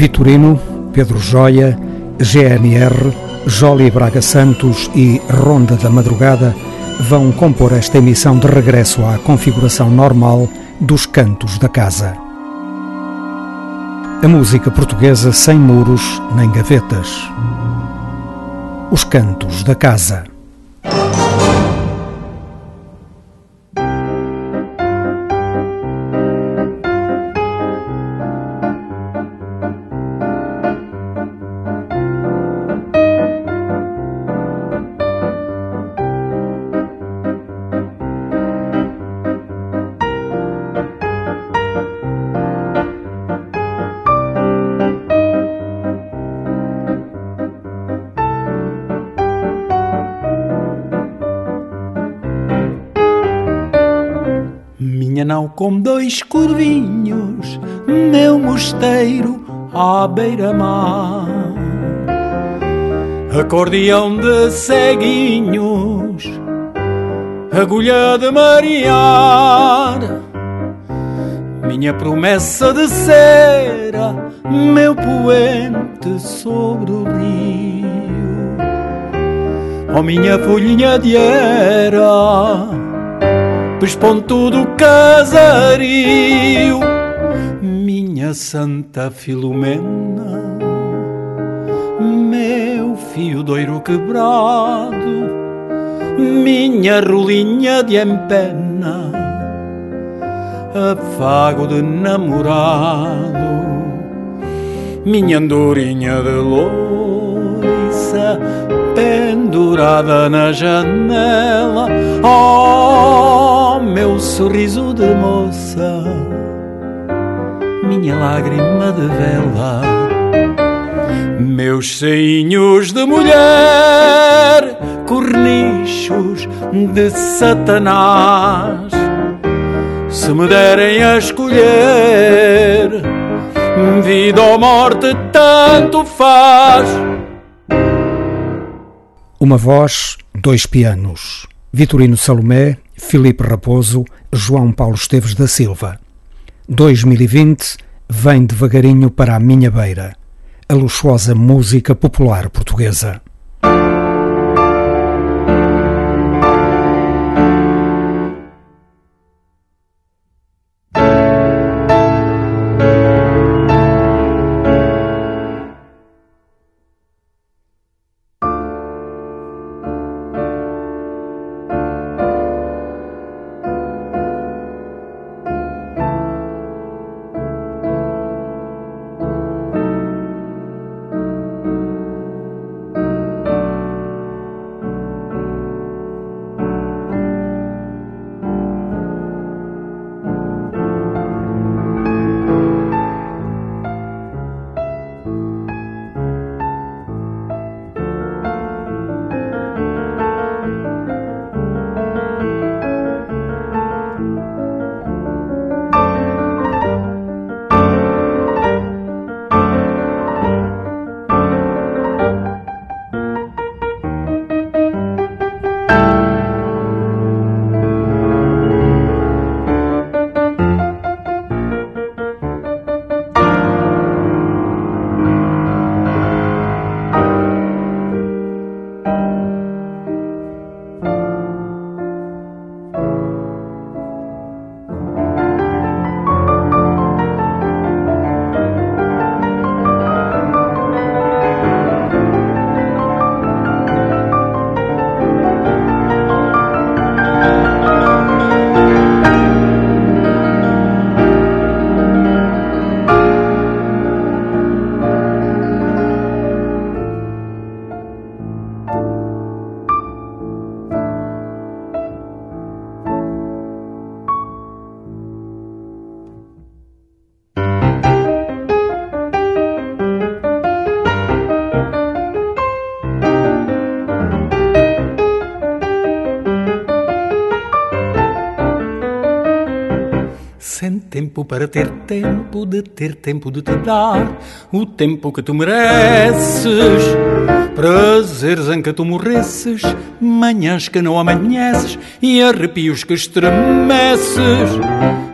Vitorino, Pedro Joia, GNR, Joly Braga Santos e Ronda da Madrugada vão compor esta emissão de regresso à configuração normal dos cantos da casa. A música portuguesa sem muros nem gavetas. Os cantos da casa. Com dois corvinhos, meu mosteiro à beira-mar, acordeão de ceguinhos, agulha de marear, minha promessa de cera, meu poente sobre o rio, oh minha folhinha de era, pesponto do casario, minha Santa Filomena, meu fio doiro quebrado, minha rolinha de empena, afago de namorado, minha andorinha de loiça, pendurada na janela, oh, meu sorriso de moça, minha lágrima de vela, meus seinhos de mulher, cornichos de Satanás, se me derem a escolher, vida ou morte tanto faz. Uma voz, dois pianos. Vitorino Salomé, Filipe Raposo, João Paulo Esteves da Silva. 2020, Vem Devagarinho para a Minha Beira. A luxuosa música popular portuguesa. Tempo para ter tempo de te dar o tempo que tu mereces, prazeres em que tu morresses, manhãs que não amanheces e arrepios que estremeces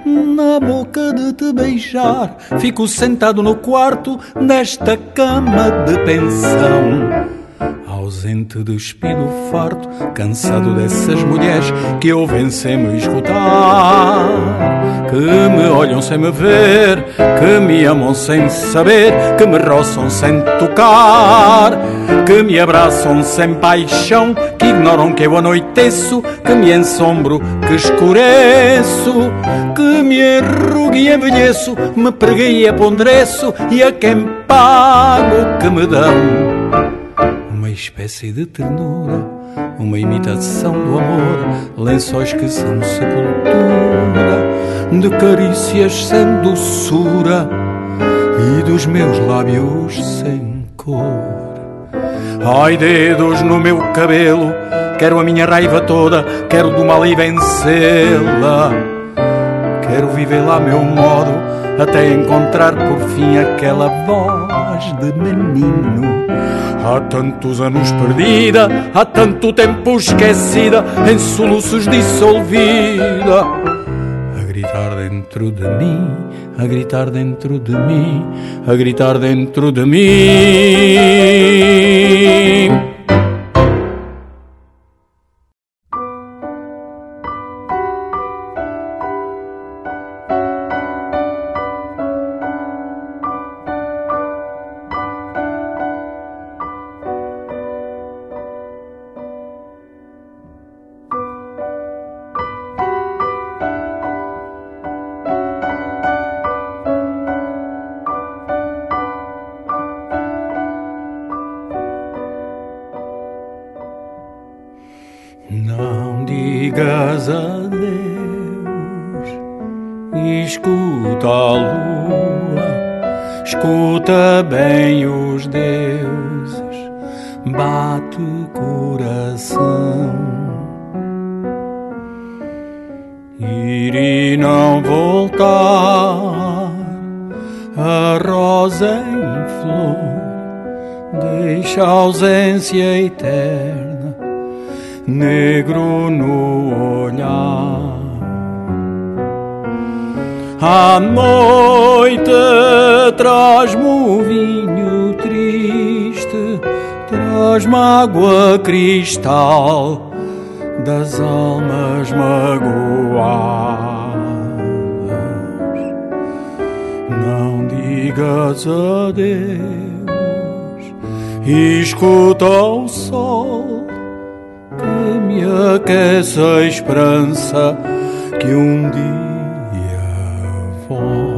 na boca de te te beijar. Fico sentado no quarto, nesta cama de pensão, ausente, despido, farto, cansado dessas mulheres que ouvem sem me escutar, que me olham sem me ver, que me amam sem saber, que me roçam sem tocar, que me abraçam sem paixão, que ignoram que eu anoiteço, que me ensombro, que escureço, que me enrugo e envelheço, me preguei e apodreço, e a quem pago que me dão uma espécie de ternura, uma imitação do amor, lençóis que são sepultura, de carícias sem doçura e dos meus lábios sem cor. Ai, dedos no meu cabelo, quero a minha raiva toda, quero do mal e vencê-la, quero vivê-la a meu modo, até encontrar por fim aquela voz de menino. Há tantos anos perdida, há tanto tempo esquecida, em soluços dissolvida, a gritar dentro de mim, a gritar dentro de mim, a gritar dentro de mim. Ausência eterna, negro no olhar. A noite traz-me um vinho triste, traz-me água cristal das almas magoadas. Não digas adeus, escuta o sol que me aquece a esperança que um dia voltas.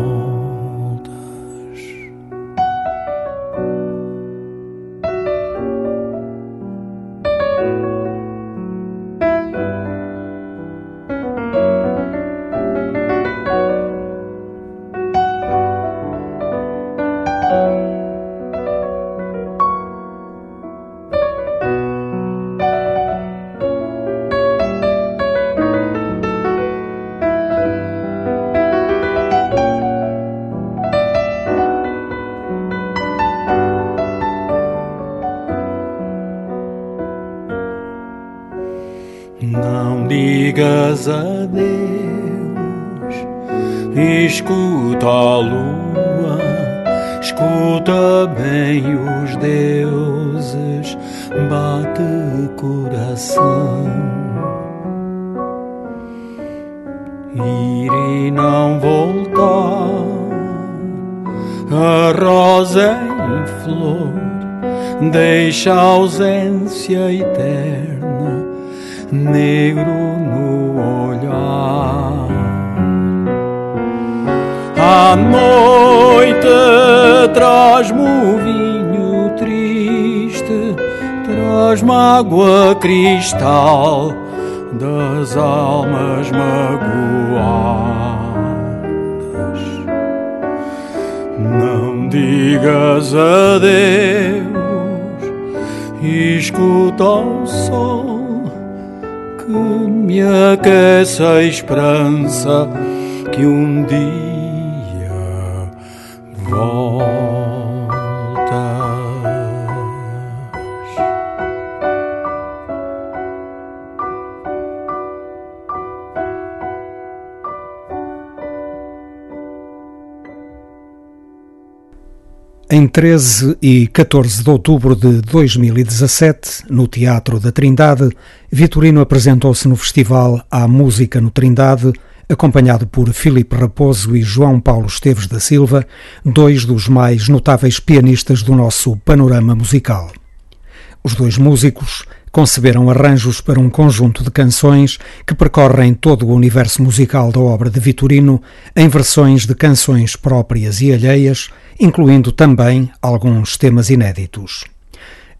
Deixa a ausência eterna, negro no olhar. A noite traz-me o vinho triste, traz-me água cristal das almas magoadas. Não digas adeus, escuta o sol que me aquece a esperança que um dia voltas. Em 13 e 14 de outubro de 2017, no Teatro da Trindade, Vitorino apresentou-se no Festival à Música no Trindade, acompanhado por Filipe Raposo e João Paulo Esteves da Silva, dois dos mais notáveis pianistas do nosso panorama musical. Os dois músicos conceberam arranjos para um conjunto de canções que percorrem todo o universo musical da obra de Vitorino, em versões de canções próprias e alheias, incluindo também alguns temas inéditos.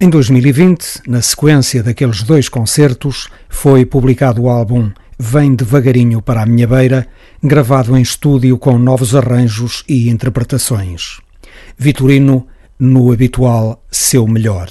Em 2020, na sequência daqueles dois concertos, foi publicado o álbum Vem Devagarinho para a Minha Beira, gravado em estúdio com novos arranjos e interpretações. Vitorino, no habitual seu melhor.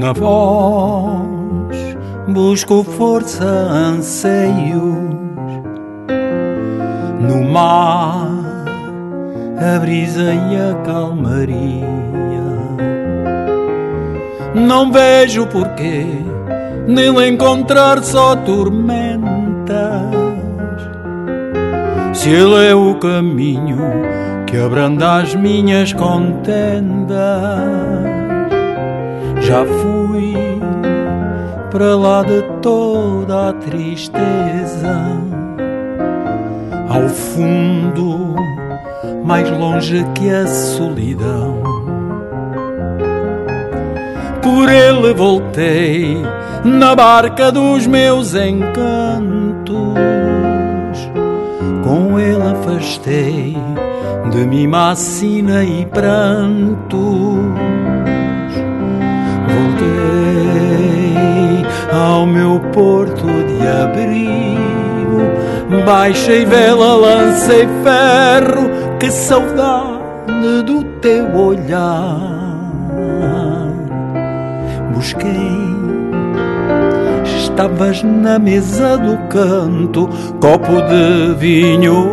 Na voz busco força, anseios. No mar a brisa e a calmaria. Não vejo porquê nele encontrar só tormentas, se ele é o caminho que abranda as minhas contendas. Já fui para lá de toda a tristeza, ao fundo, mais longe que a solidão. Por ele voltei na barca dos meus encantos, com ele afastei de mim macina e pranto. Voltei ao meu porto de abrigo, baixei vela, lancei ferro, que saudade do teu olhar. Busquei, estavas na mesa do canto, copo de vinho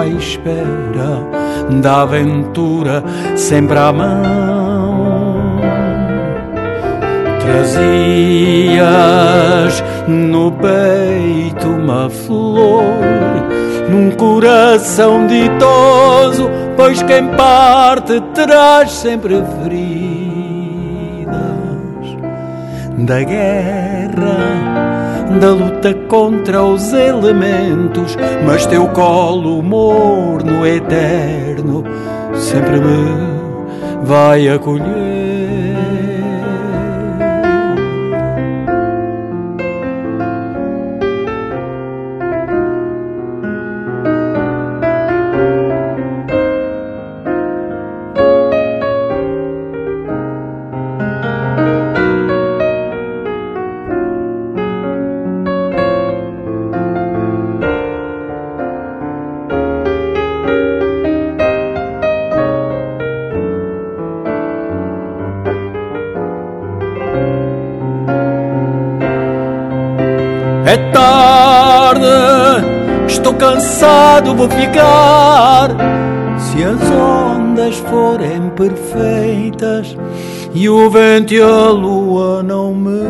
à espera da aventura, sempre à mão. Trazias no peito uma flor, num coração ditoso, pois quem parte traz sempre feridas da guerra, da luta contra os elementos. Mas teu colo morno, eterno, sempre me vai acolher. Cansado vou ficar, se as ondas forem perfeitas e o vento e a lua não me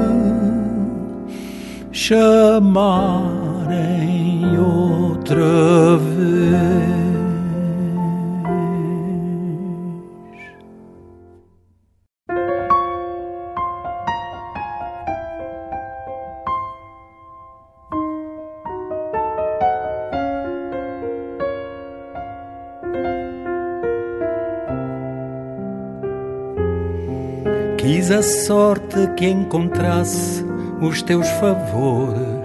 chamarem outra vez. Quis a sorte que encontrasse os teus favores,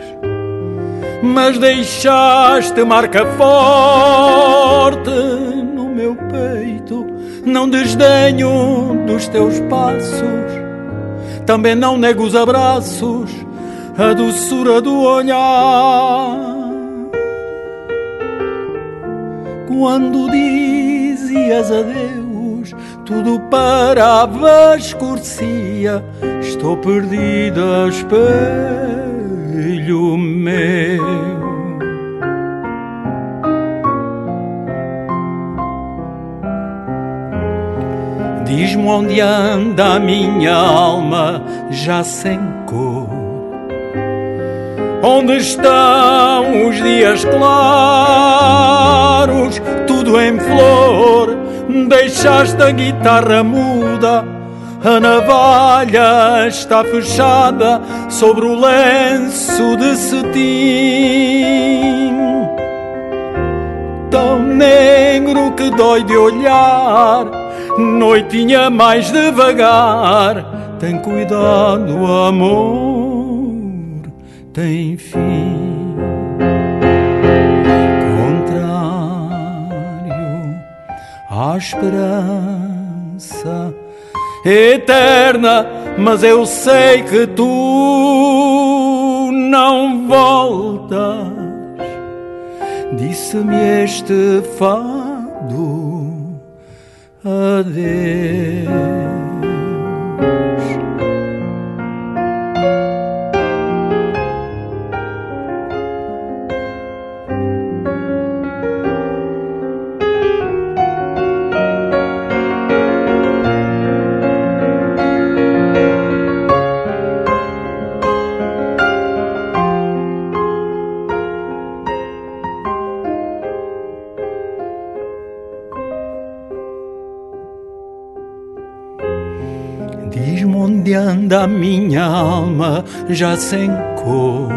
mas deixaste marca forte no meu peito. Não desdenho dos teus passos, também não nego os abraços, a doçura do olhar. quando dizias adeus, tudo parava, escurecia. Estou perdida, espelho meu. Diz-me onde anda a minha alma, já sem cor. Onde estão os dias claros, tudo em flor. Deixaste a guitarra muda, a navalha está fechada sobre o lenço de cetim. Tão negro que dói de olhar, noitinha mais devagar. Tem cuidado, amor, tem fim. Contrário à esperança eterna, mas eu sei que tu não voltas. Disse-me este fado: adeus. Da minha alma já sem cor,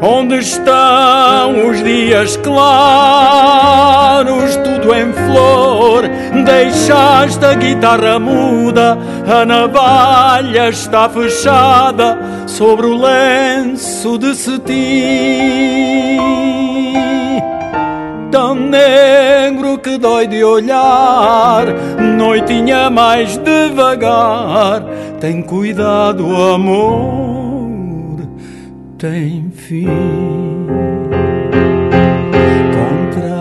onde estão os dias claros, tudo em flor. Deixaste a guitarra muda, a navalha está fechada sobre o lenço de cetim. Tão negro que dói de olhar, noitinha mais devagar. Tem cuidado, amor, tem fim. Contrário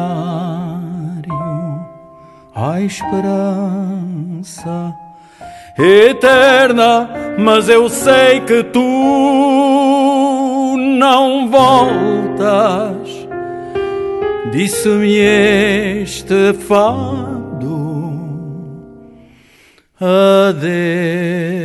à esperança eterna, mas eu sei que tu não voltas. Disse-me este fado: adeus.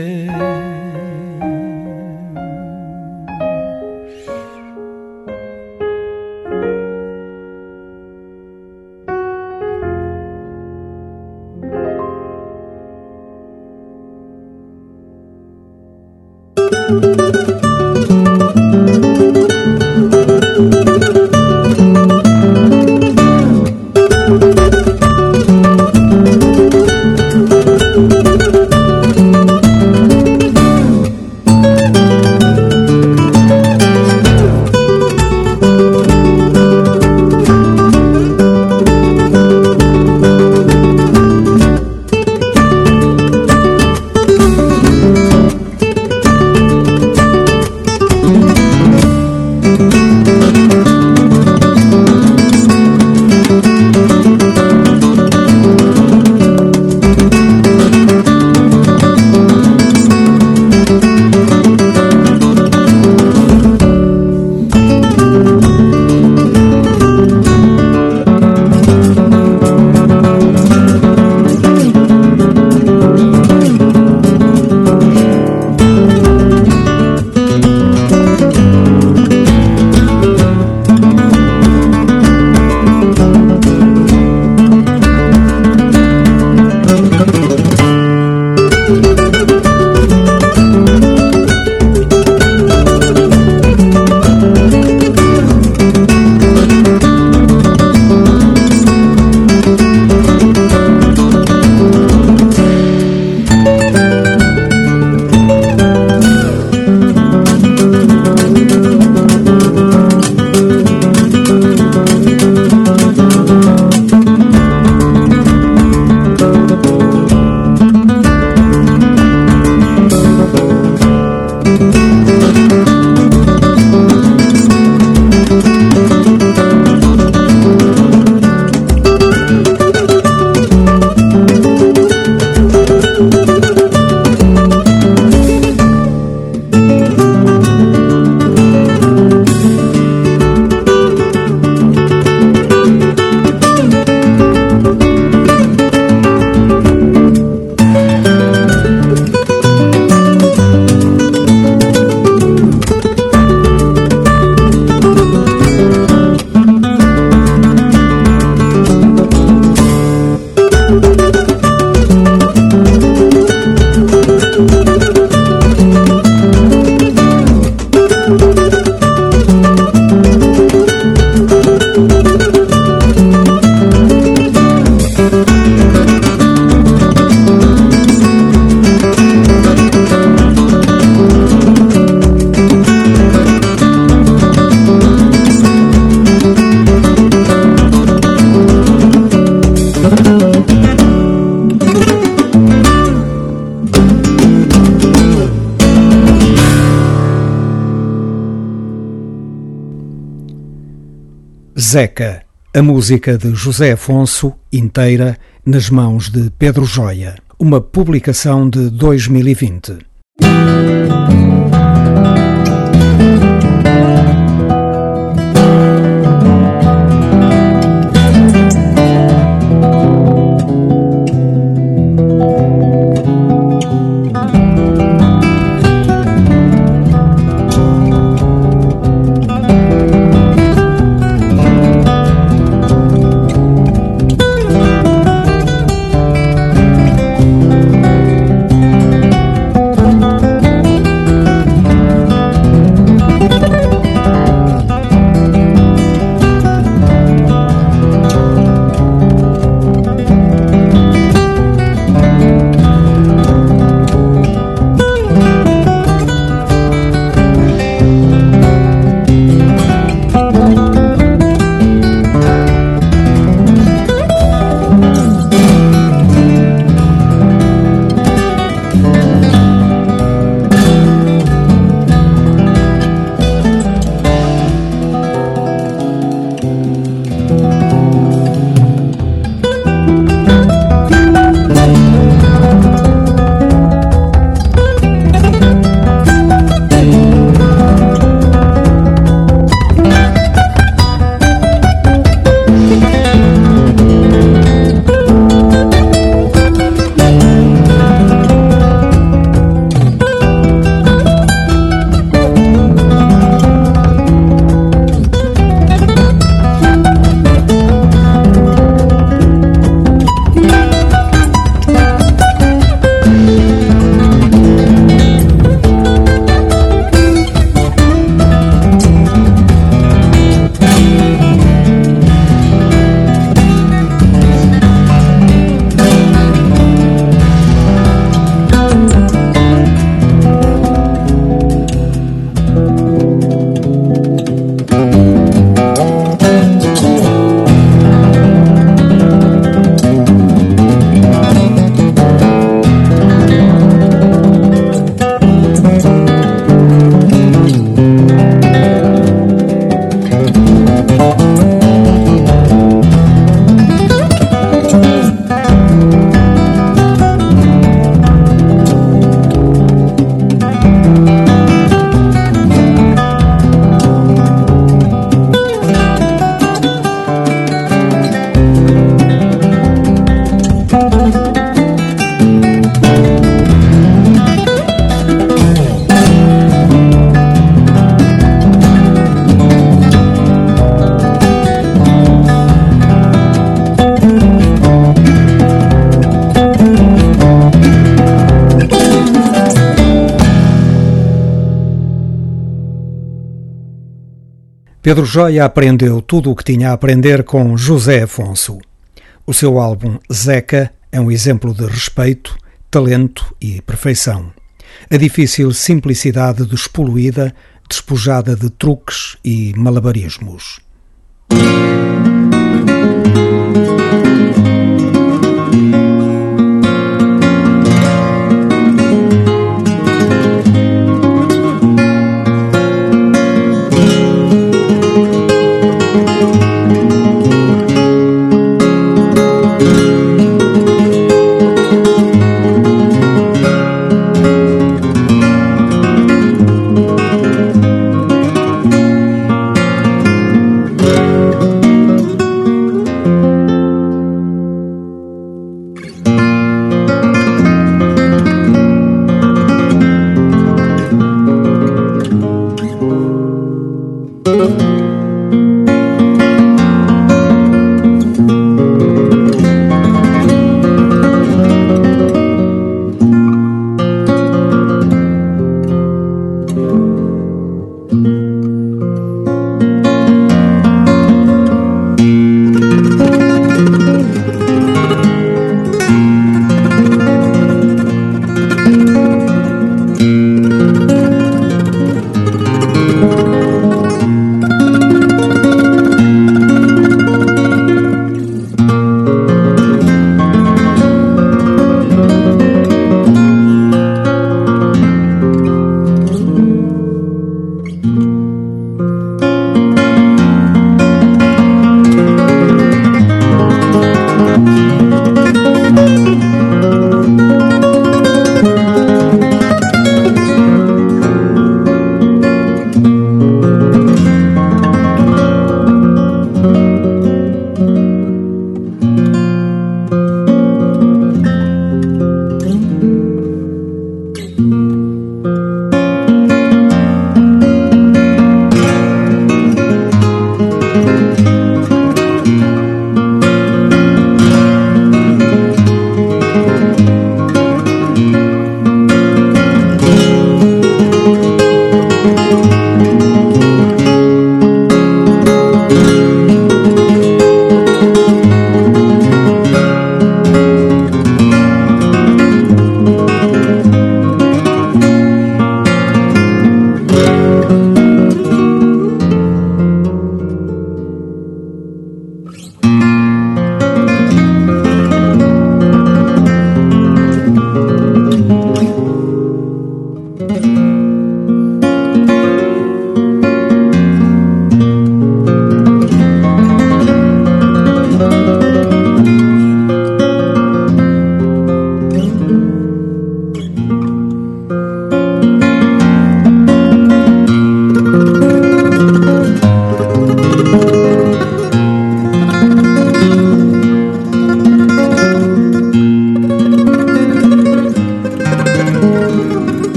Zeca, a música de José Afonso, inteira, nas mãos de Pedro Joia. Uma publicação de 2020. Pedro Joia aprendeu tudo o que tinha a aprender com José Afonso. O seu álbum Zeca é um exemplo de respeito, talento e perfeição. A difícil simplicidade despoluída, despojada de truques e malabarismos.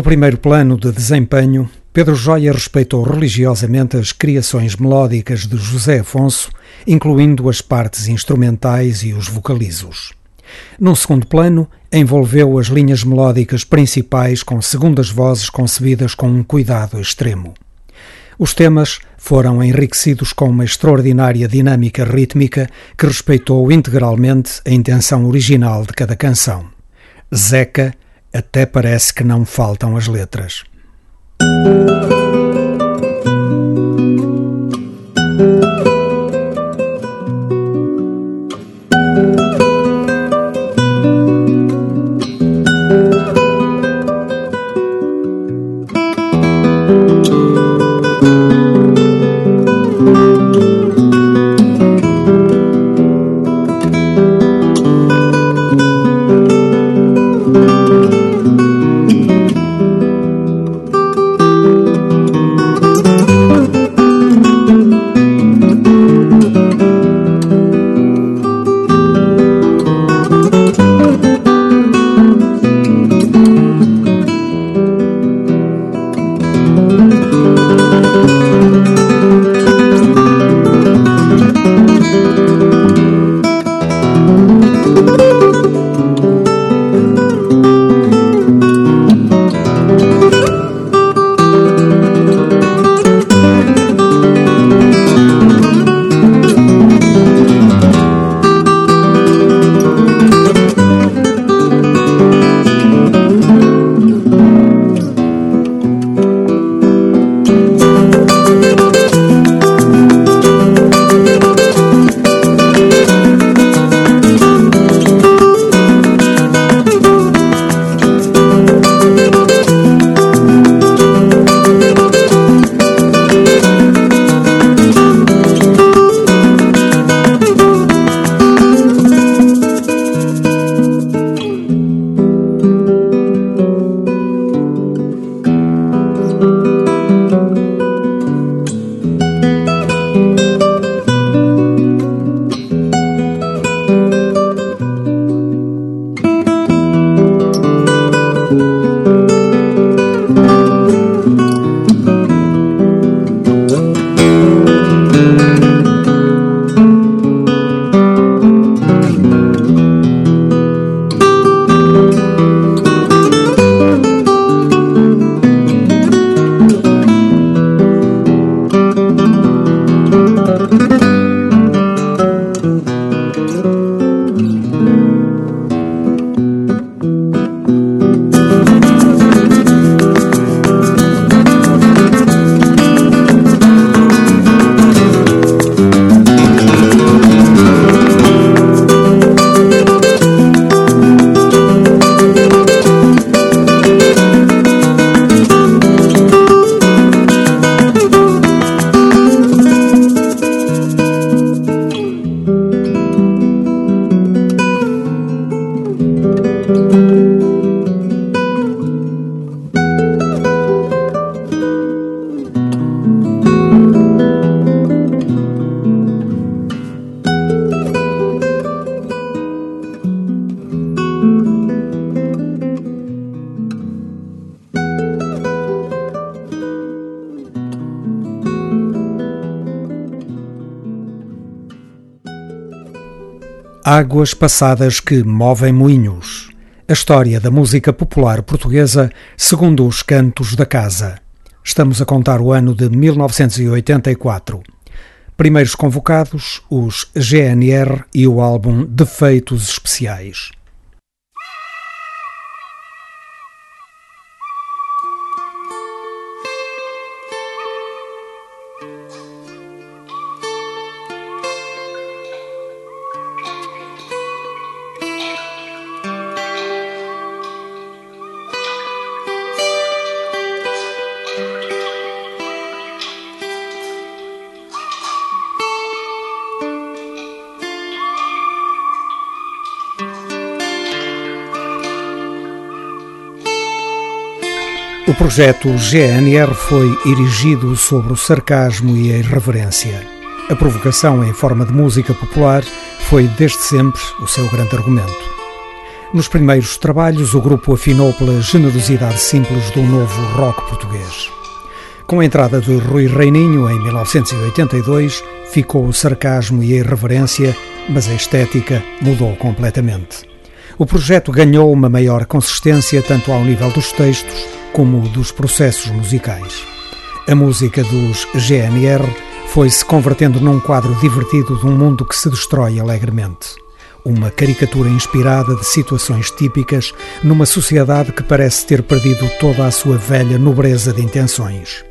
No primeiro plano de desempenho, Pedro Joia respeitou religiosamente as criações melódicas de José Afonso, incluindo as partes instrumentais e os vocalizos. Num segundo plano, envolveu as linhas melódicas principais com segundas vozes concebidas com um cuidado extremo. Os temas foram enriquecidos com uma extraordinária dinâmica rítmica que respeitou integralmente a intenção original de cada canção. Zeca, até parece que não faltam as letras. Águas passadas que movem moinhos. A história da música popular portuguesa segundo os cantos da casa. Estamos a contar o ano de 1984. Primeiros convocados, os GNR e o álbum Defeitos Especiais. O projeto GNR foi erigido sobre o sarcasmo e a irreverência. A provocação em forma de música popular foi desde sempre o seu grande argumento. Nos primeiros trabalhos, o grupo afinou pela generosidade simples do novo rock português. Com a entrada de Rui Reininho, em 1982, ficou o sarcasmo e a irreverência, mas a estética mudou completamente. O projeto ganhou uma maior consistência tanto ao nível dos textos como dos processos musicais. A música dos GNR foi-se convertendo num quadro divertido de um mundo que se destrói alegremente. Uma caricatura inspirada de situações típicas numa sociedade que parece ter perdido toda a sua velha nobreza de intenções.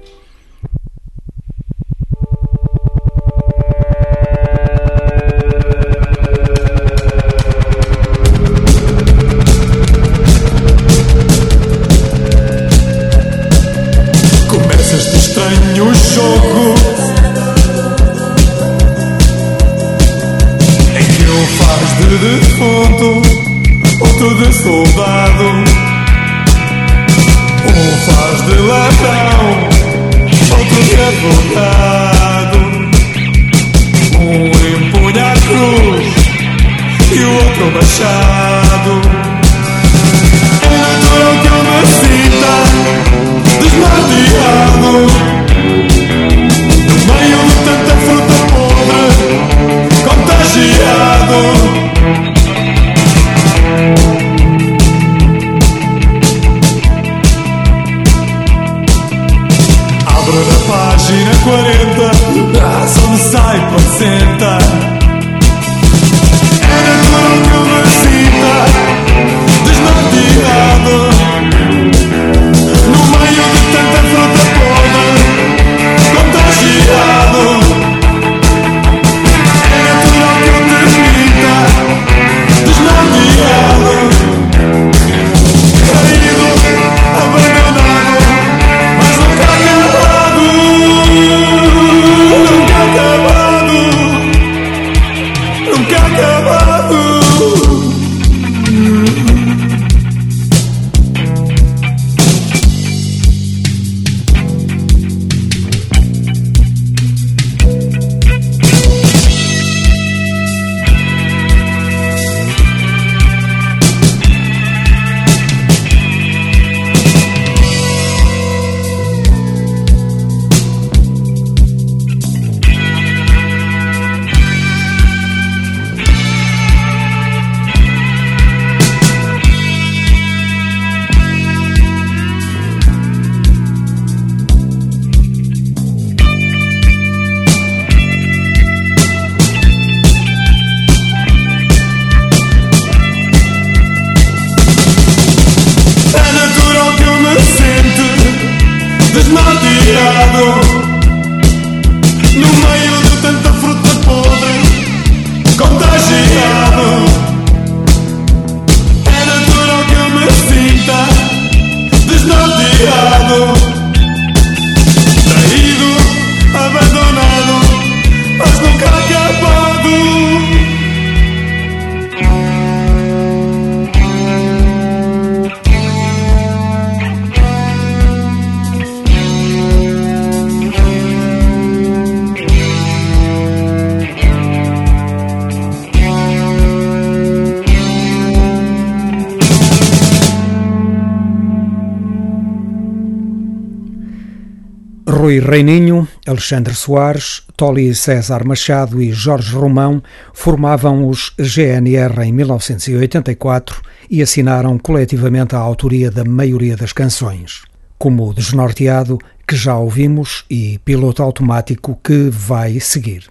Começa este estranho jogo em que um faz de defunto, outro de soldado, um faz de ladrão, outro de advogado. Um empunha a cruz e o outro machado. É natural que eu me sinta desnorteado no meio de tanta fruta podre, contagiado. Página 40, a ação sai placenta. É natural que eu me sinta desnorteado no meio de tanta fruta podre, contagiado. É natural que eu me sinta desnorteado, traído, abandonado, mas nunca Rui Reininho, Alexandre Soares, Tóli César Machado e Jorge Romão formavam os GNR em 1984 e assinaram coletivamente a autoria da maioria das canções, como o Desnorteado, que já ouvimos, e Piloto Automático, que vai seguir.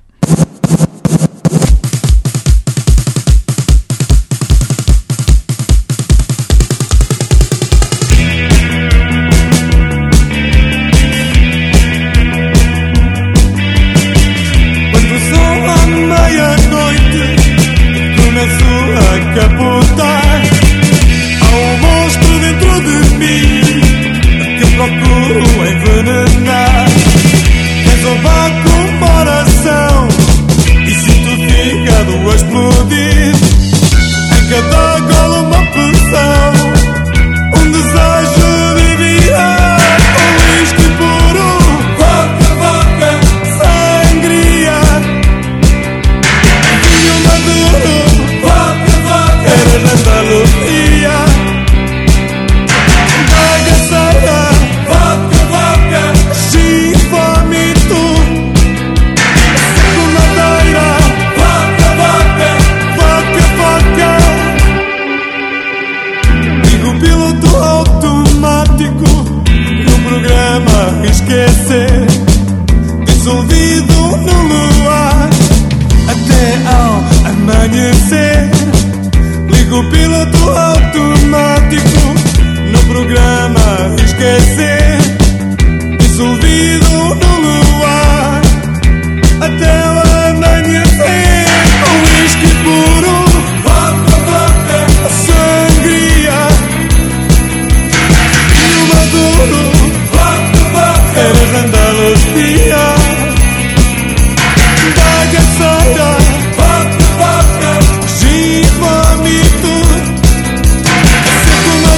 Envenenar, resolva a comparação. piloto automático no programa Esquecer, dissolvido no luar até ao amanhecer. Ligo o piloto automático no programa Esquecer, dissolvido no luar até ao amanhecer. O uísque puro, a sangria e o maduro, eras andados dias da caçada, gin, vômito, seco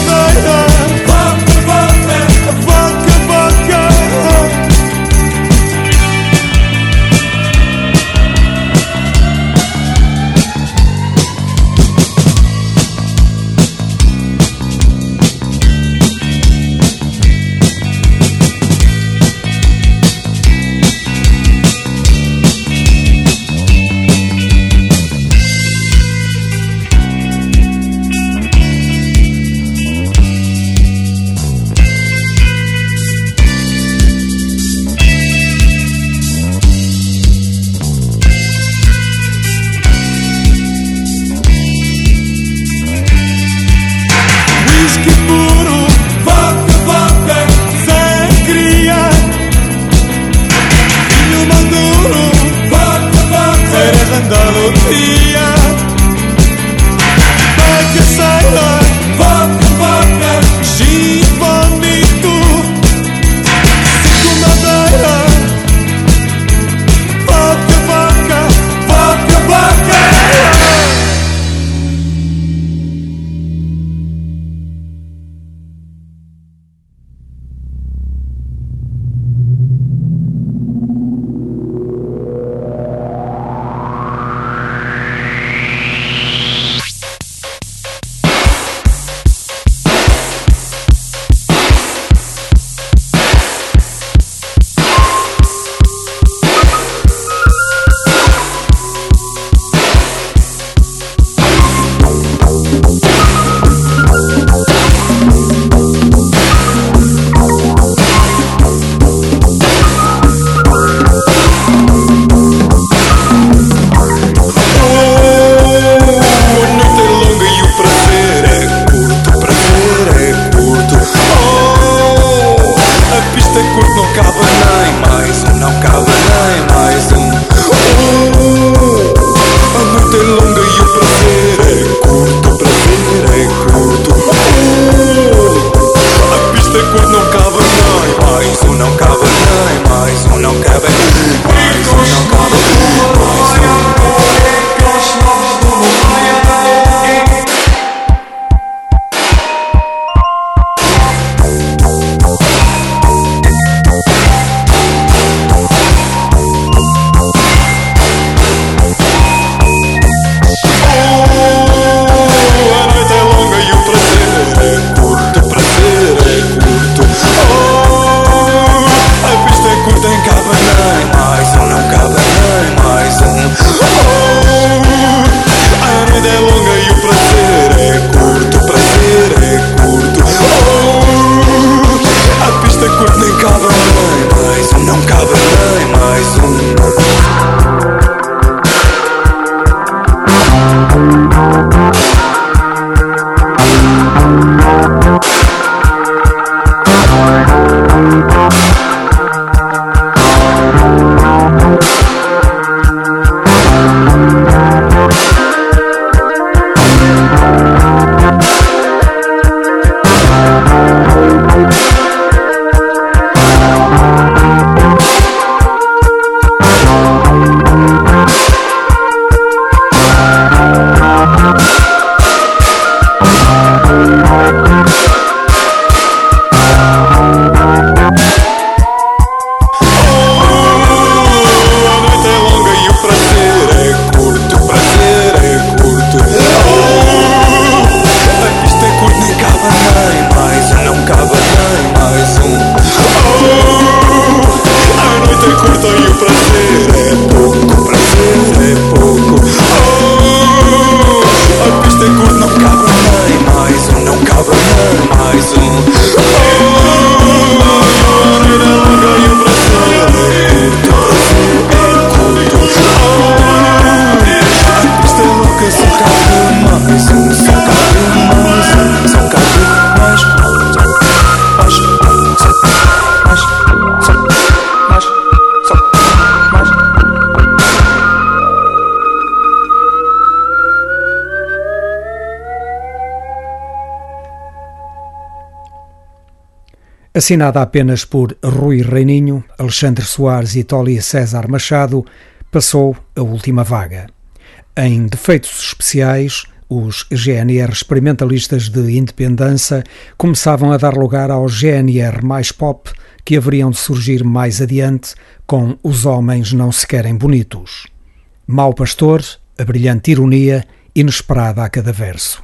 Assinada apenas por Rui Reininho, Alexandre Soares e Tóli César Machado, passou a última vaga. Em Defeitos Especiais, os GNR experimentalistas de Independência começavam a dar lugar ao GNR mais pop, que haveriam de surgir mais adiante, com Os Homens Não Se Querem Bonitos. Mau Pastor, a brilhante ironia, inesperada a cada verso.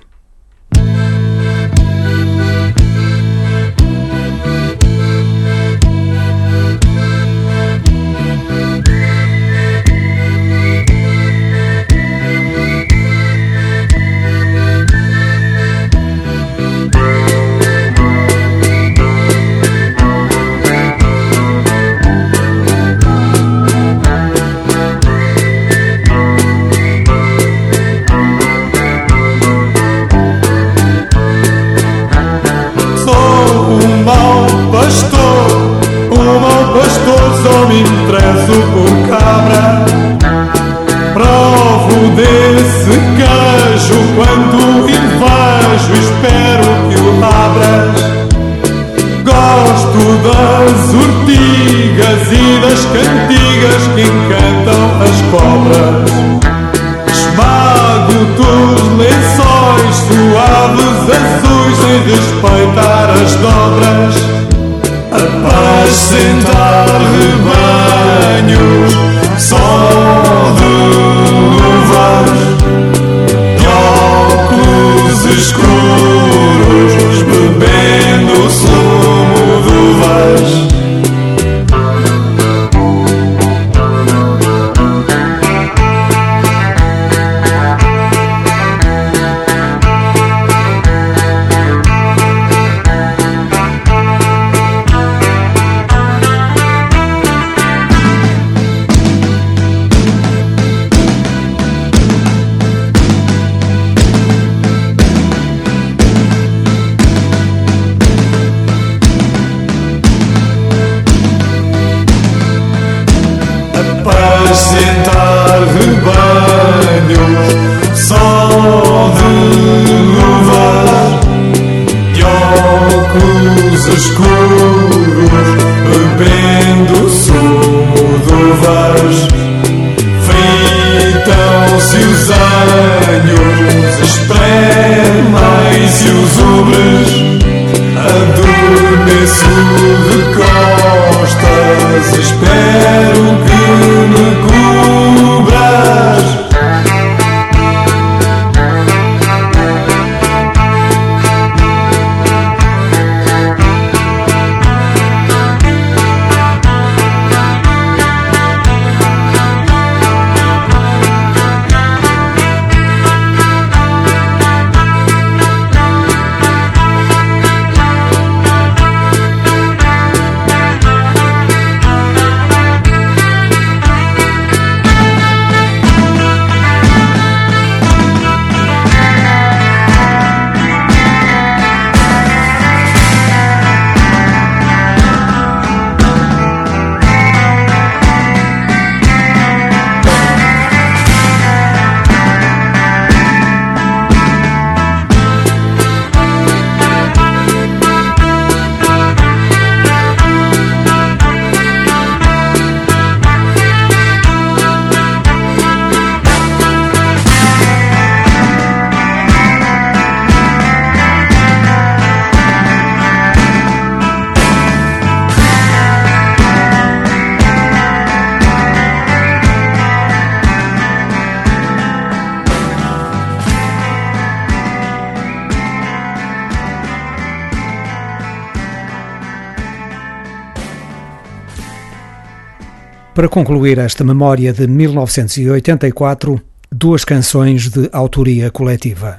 Para concluir esta memória de 1984, duas canções de autoria coletiva,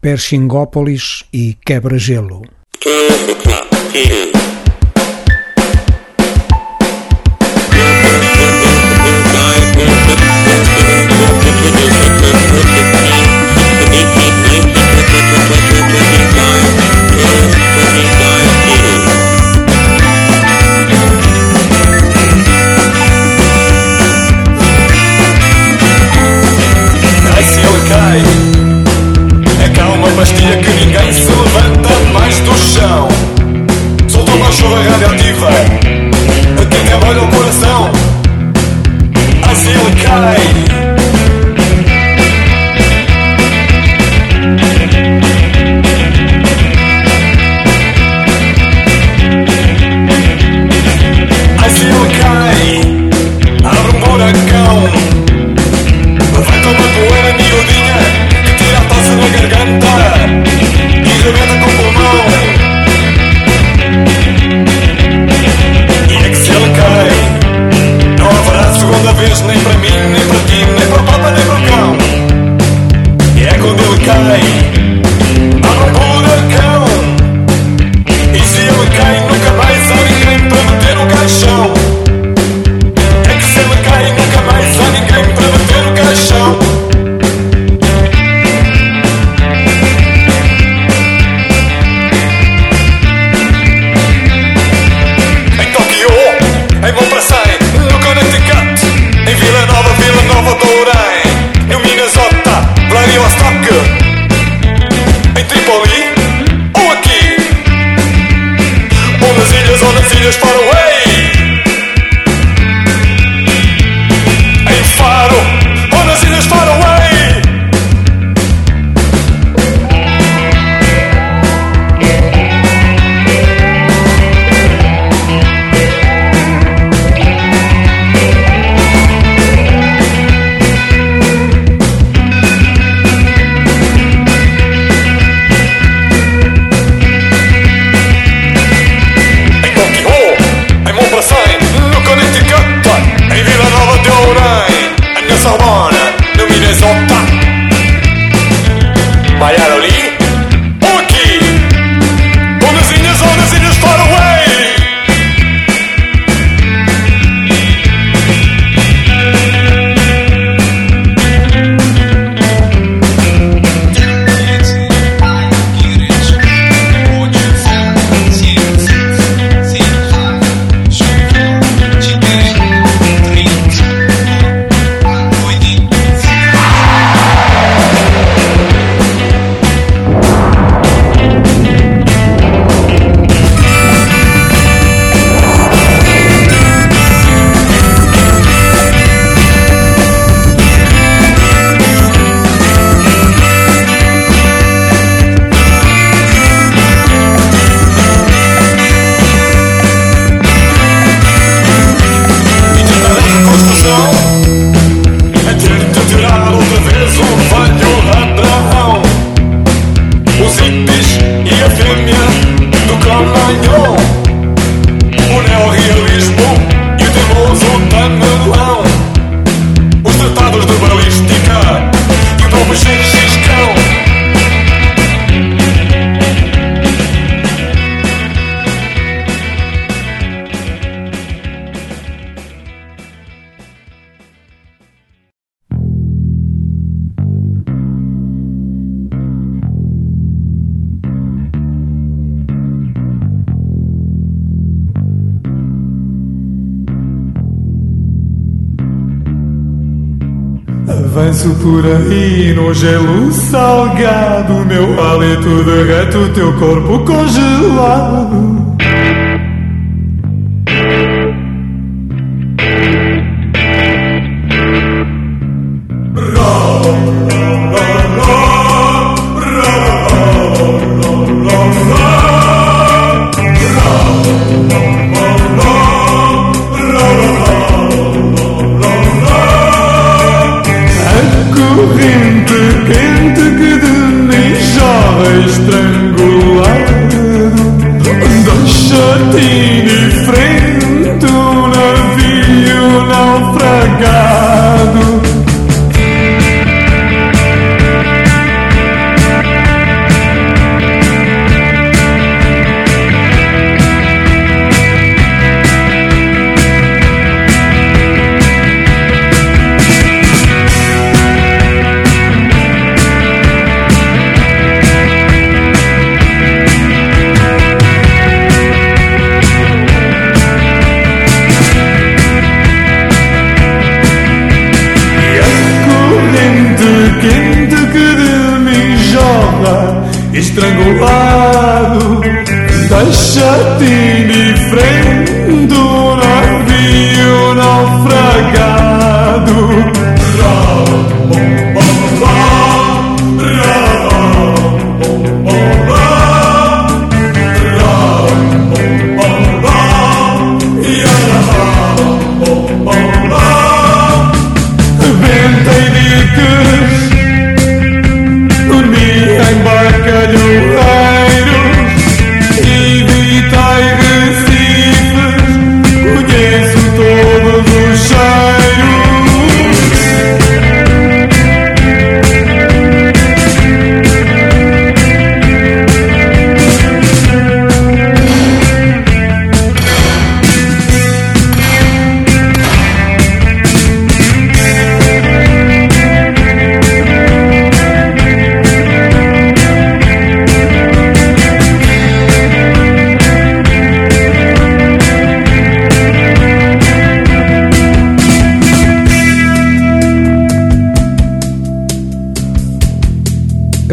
Perxingópolis e Quebra-Gelo. Pastilha que ninguém se levanta mais do chão. Soltou just far away. Ain't far, wanna see just far away. Avanço por aí no gelo salgado, meu hálito derrete o teu corpo congelado.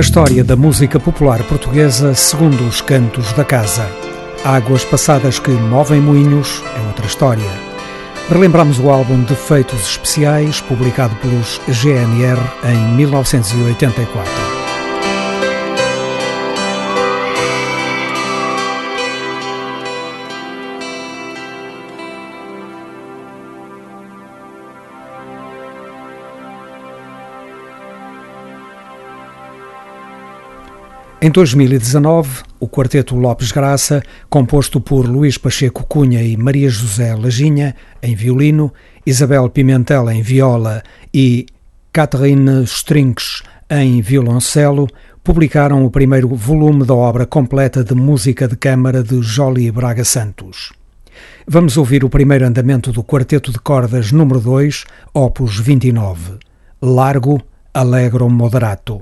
A história da música popular portuguesa segundo os cantos da casa. Águas passadas que movem moinhos é outra história. Relembramos o álbum Defeitos Especiais, publicado pelos GNR em 1984. Em 2019, o Quarteto Lopes Graça, composto por Luís Pacheco Cunha e Maria José Laginha, em violino, Isabel Pimentel em viola e Catherine Strinks em violoncelo, publicaram o primeiro volume da obra completa de música de câmara de Joly Braga Santos. Vamos ouvir o primeiro andamento do Quarteto de Cordas número 2, opus 29, Largo, Allegro Moderato.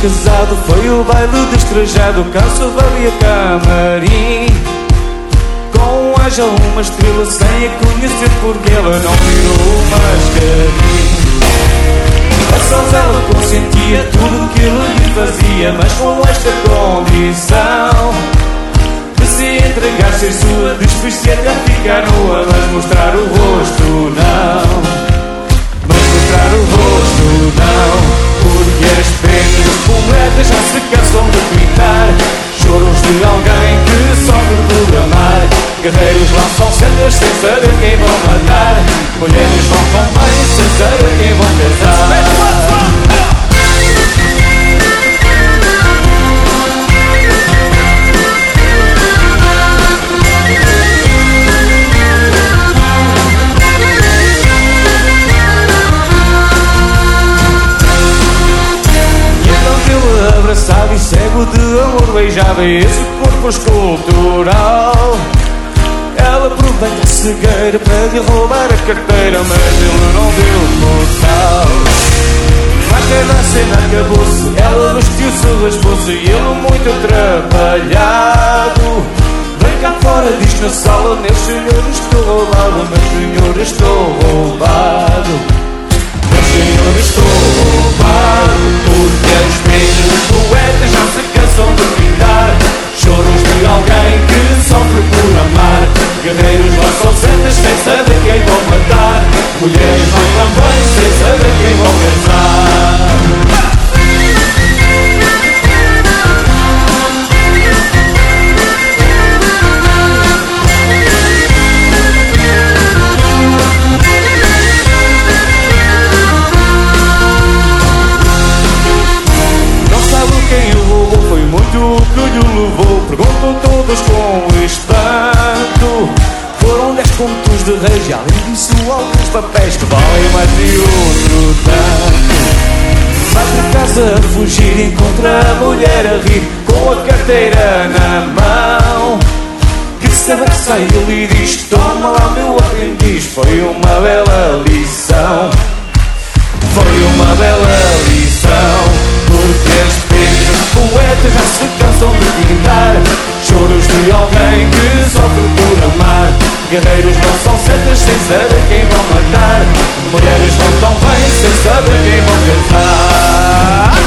Casado foi o baile destrejado, Cassovel e a Camarim. Com haja uma estrela sem a conhecer, porque ela não virou mascarim. A Sozela consentia tudo o que ele lhe fazia, mas com esta condição de se entregar sem sua desficiência, ficar nua, mas mostrar o rosto não. Mas mostrar o rosto não. Porque as penas completas já se cansam de gritar choros de alguém que sofre por amar. Guerreiros lançam setas sem saber quem vão matar. Mulheres vão também sem saber quem vão casar. Abraçado e cego de amor, beijava esse corpo escultural. Ela aproveita a cegueira para lhe roubar a carteira, mas ele não deu mortal. Mas cada cena acabou-se, ela vestiu-se, raspou-se e ele muito atrapalhado. Vem cá fora, diz na sala, meu senhor estou roubado, meu senhor estou roubado. Senhor, estou roubado, porque as penas poetas já se cansam de gritar choros de alguém que sofre por amar. Guerreiros lançam setas sem saber quem vão matar. Mulheres vão também sem saber quem vão casar. Levou, perguntam todos com espanto. Foram 10 contos de reis, além disso alguns papéis que valem mais de outro tanto. Vai para casa a fugir, encontra a mulher a rir, com a carteira na mão, que se abraça e ele diz: toma lá meu aprendiz. Foi uma bela lição, foi uma bela lição. Porque as penas poetas já se cansam de gritar choros de alguém que sofre por amar. Guerreiros não são setas sem saber quem vão matar. Mulheres não tão bem sem saber quem vão casar.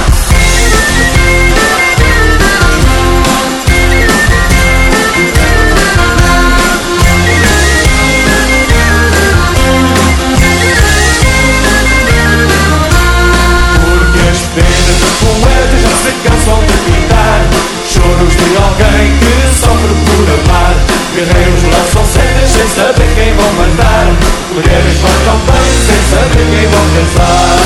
Cansam de pintar choros de alguém que sofre por amar. Guerreiros lançam setas sem saber quem vão matar. Mulheres cortam bem sem saber quem vão casar.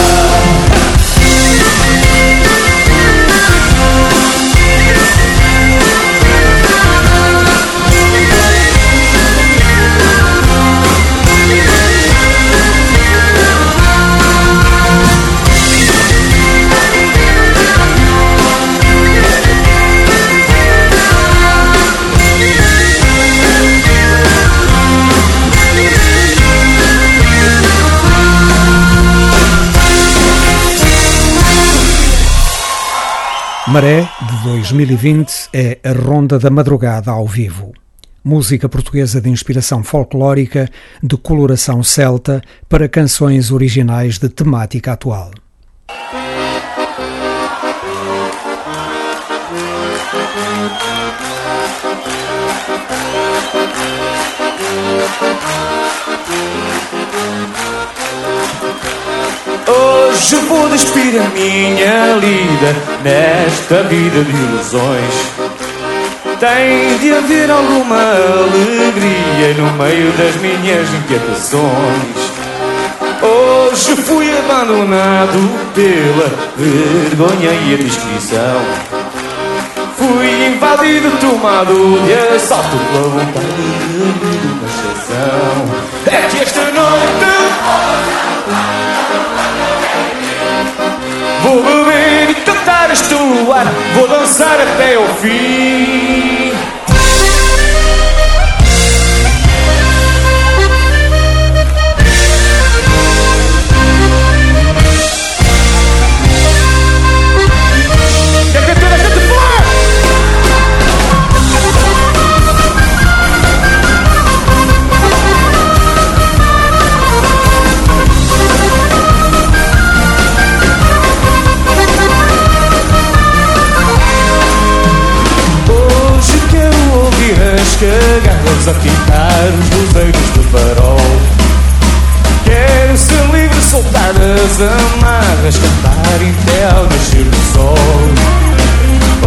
Maré, de 2020, é a Ronda da Madrugada ao vivo. Música portuguesa de inspiração folclórica, de coloração celta, para canções originais de temática atual. Hoje vou despir a minha lida nesta vida de ilusões. Tem de haver alguma alegria no meio das minhas inquietações. Hoje fui abandonado pela vergonha e a descrição. Fui invadido, tomado de assalto pela vontade de uma estação. É que esta noite vou beber e cantar este luar, vou dançar até ao fim. Cagarros a pintar os luzeiros do farol. Quero ser livre, soltar as amarras, cantar até ao nascer do sol.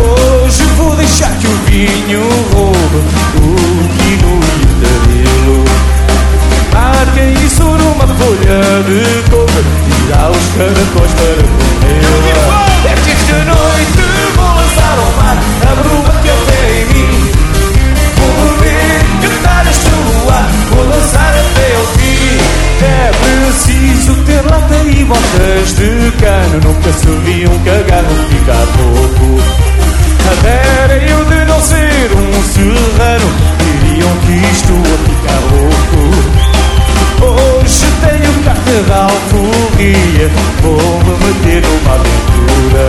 Hoje vou deixar que o vinho roube o quino e o tarelo. Marquem isso numa folha de coca, tirar os caracóis para comê-la. Desde esta noite vou lançar ao mar a bruma que eu tenho em mim. Vou lançar até ao fim. É preciso ter lata e botas de cano. Nunca se viu um cagado ficar pouco. Até eu de não ser um serrano, diriam que estou a ficar louco. Hoje tenho carta de alforria, vou-me meter numa aventura.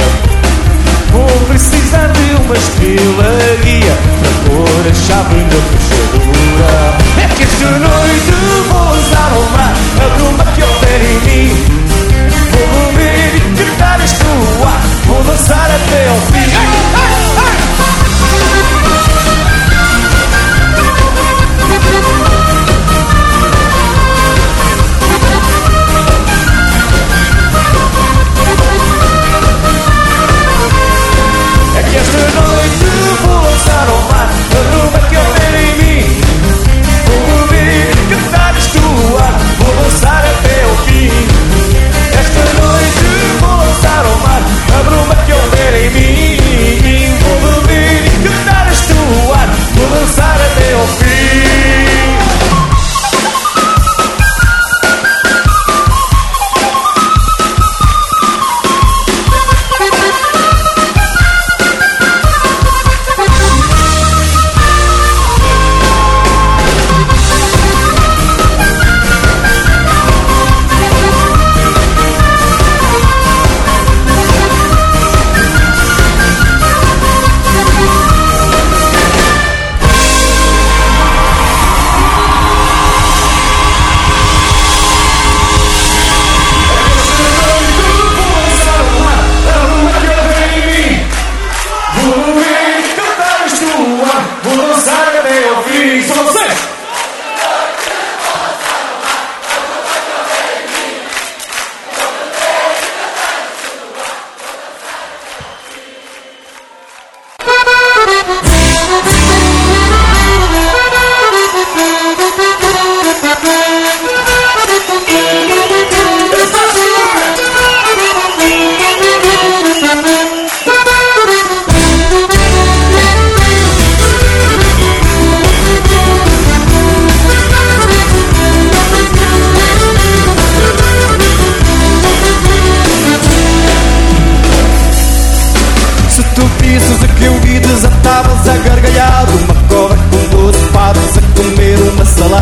Vou precisar de uma estrela guia para pôr a chave na fechadura. É que esta noite vou lançar ao mar a bruma que eu tenho em mim. Vou beber e cantar este luar, vou dançar até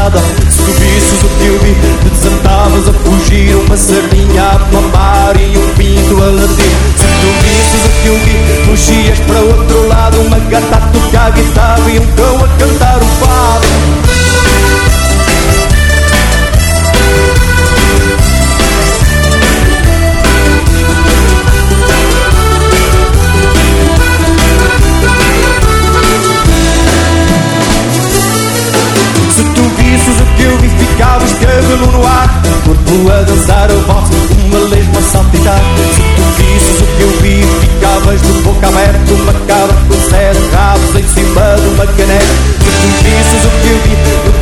nada. Se tu visses o filme, te desatavas a fugir. Uma sardinha a mamar e um pinto a latir. Se tu visses o filme, fugias para outro lado. Uma gata a tocar guitarra e um cão a cantar o fado. Ficavas cabelo no ar, corpo a dançar o boxe, uma lesma a saltitar. Se tu visses o que eu vi, ficavas de boca aberta, uma cabra com 7 rabos em cima de uma caneca. Se tu visses o que eu vi,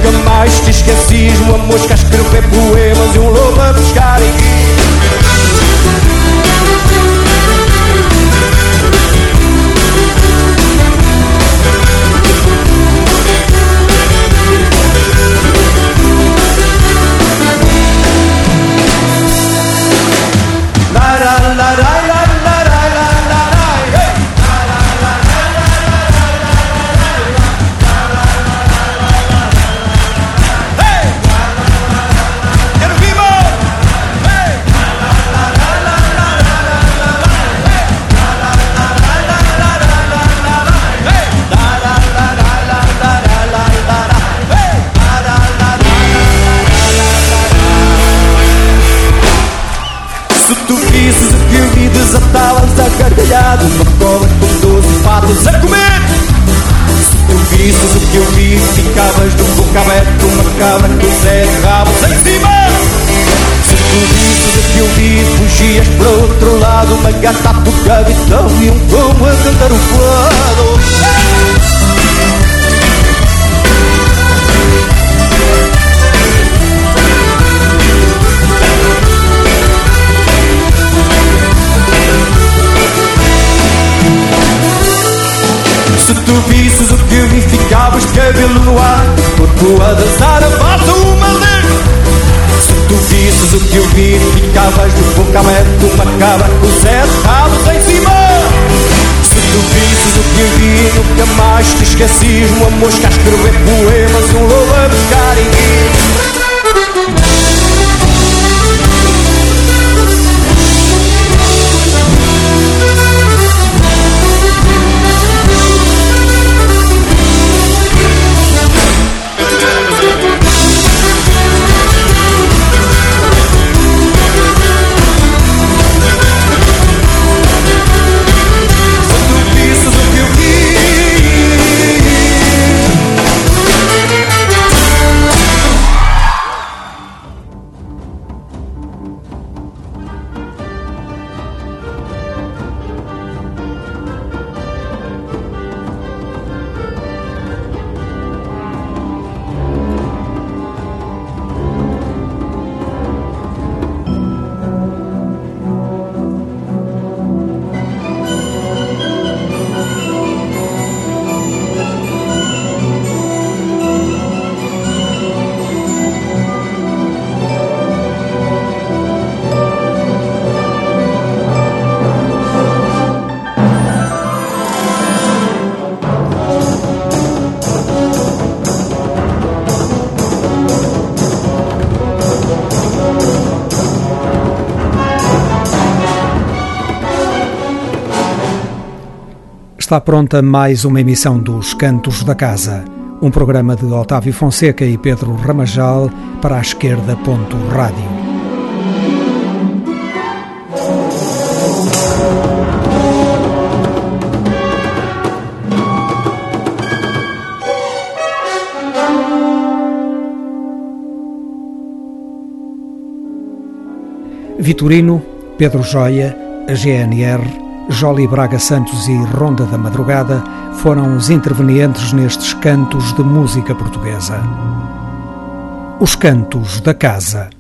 nunca mais te esquecis. Uma mosca a escrever poemas e um lobo a pescar em guia. Uma cobra com 12 patos a comer. Se tu visses o que eu vi, ficavas de boca aberta, uma cabra com 7 rabos em cima. Se tu visses o que eu vi, fugias para outro lado. Uma gata a tocar guitarra e um cão a cantar o fado. Se tu visses o que eu vi, ficavas cabelo no ar, corpo a dançar a volta uma lei. Se tu visses o que eu vi, ficavas de boca aberta, uma cabra com 7 rabos em cima. Se tu visses o que eu vi, nunca mais te esquecis. Uma mosca a escrever poemas e um lobo a buscar em guia. Está pronta mais uma emissão dos Cantos da Casa, um programa de Otávio Fonseca e Pedro Ramajal para a Esquerda.rádio. Vitorino, Pedro Joia, a GNR, Joly Braga Santos e Ronda da Madrugada foram os intervenientes nestes cantos de música portuguesa. Os Cantos da Casa.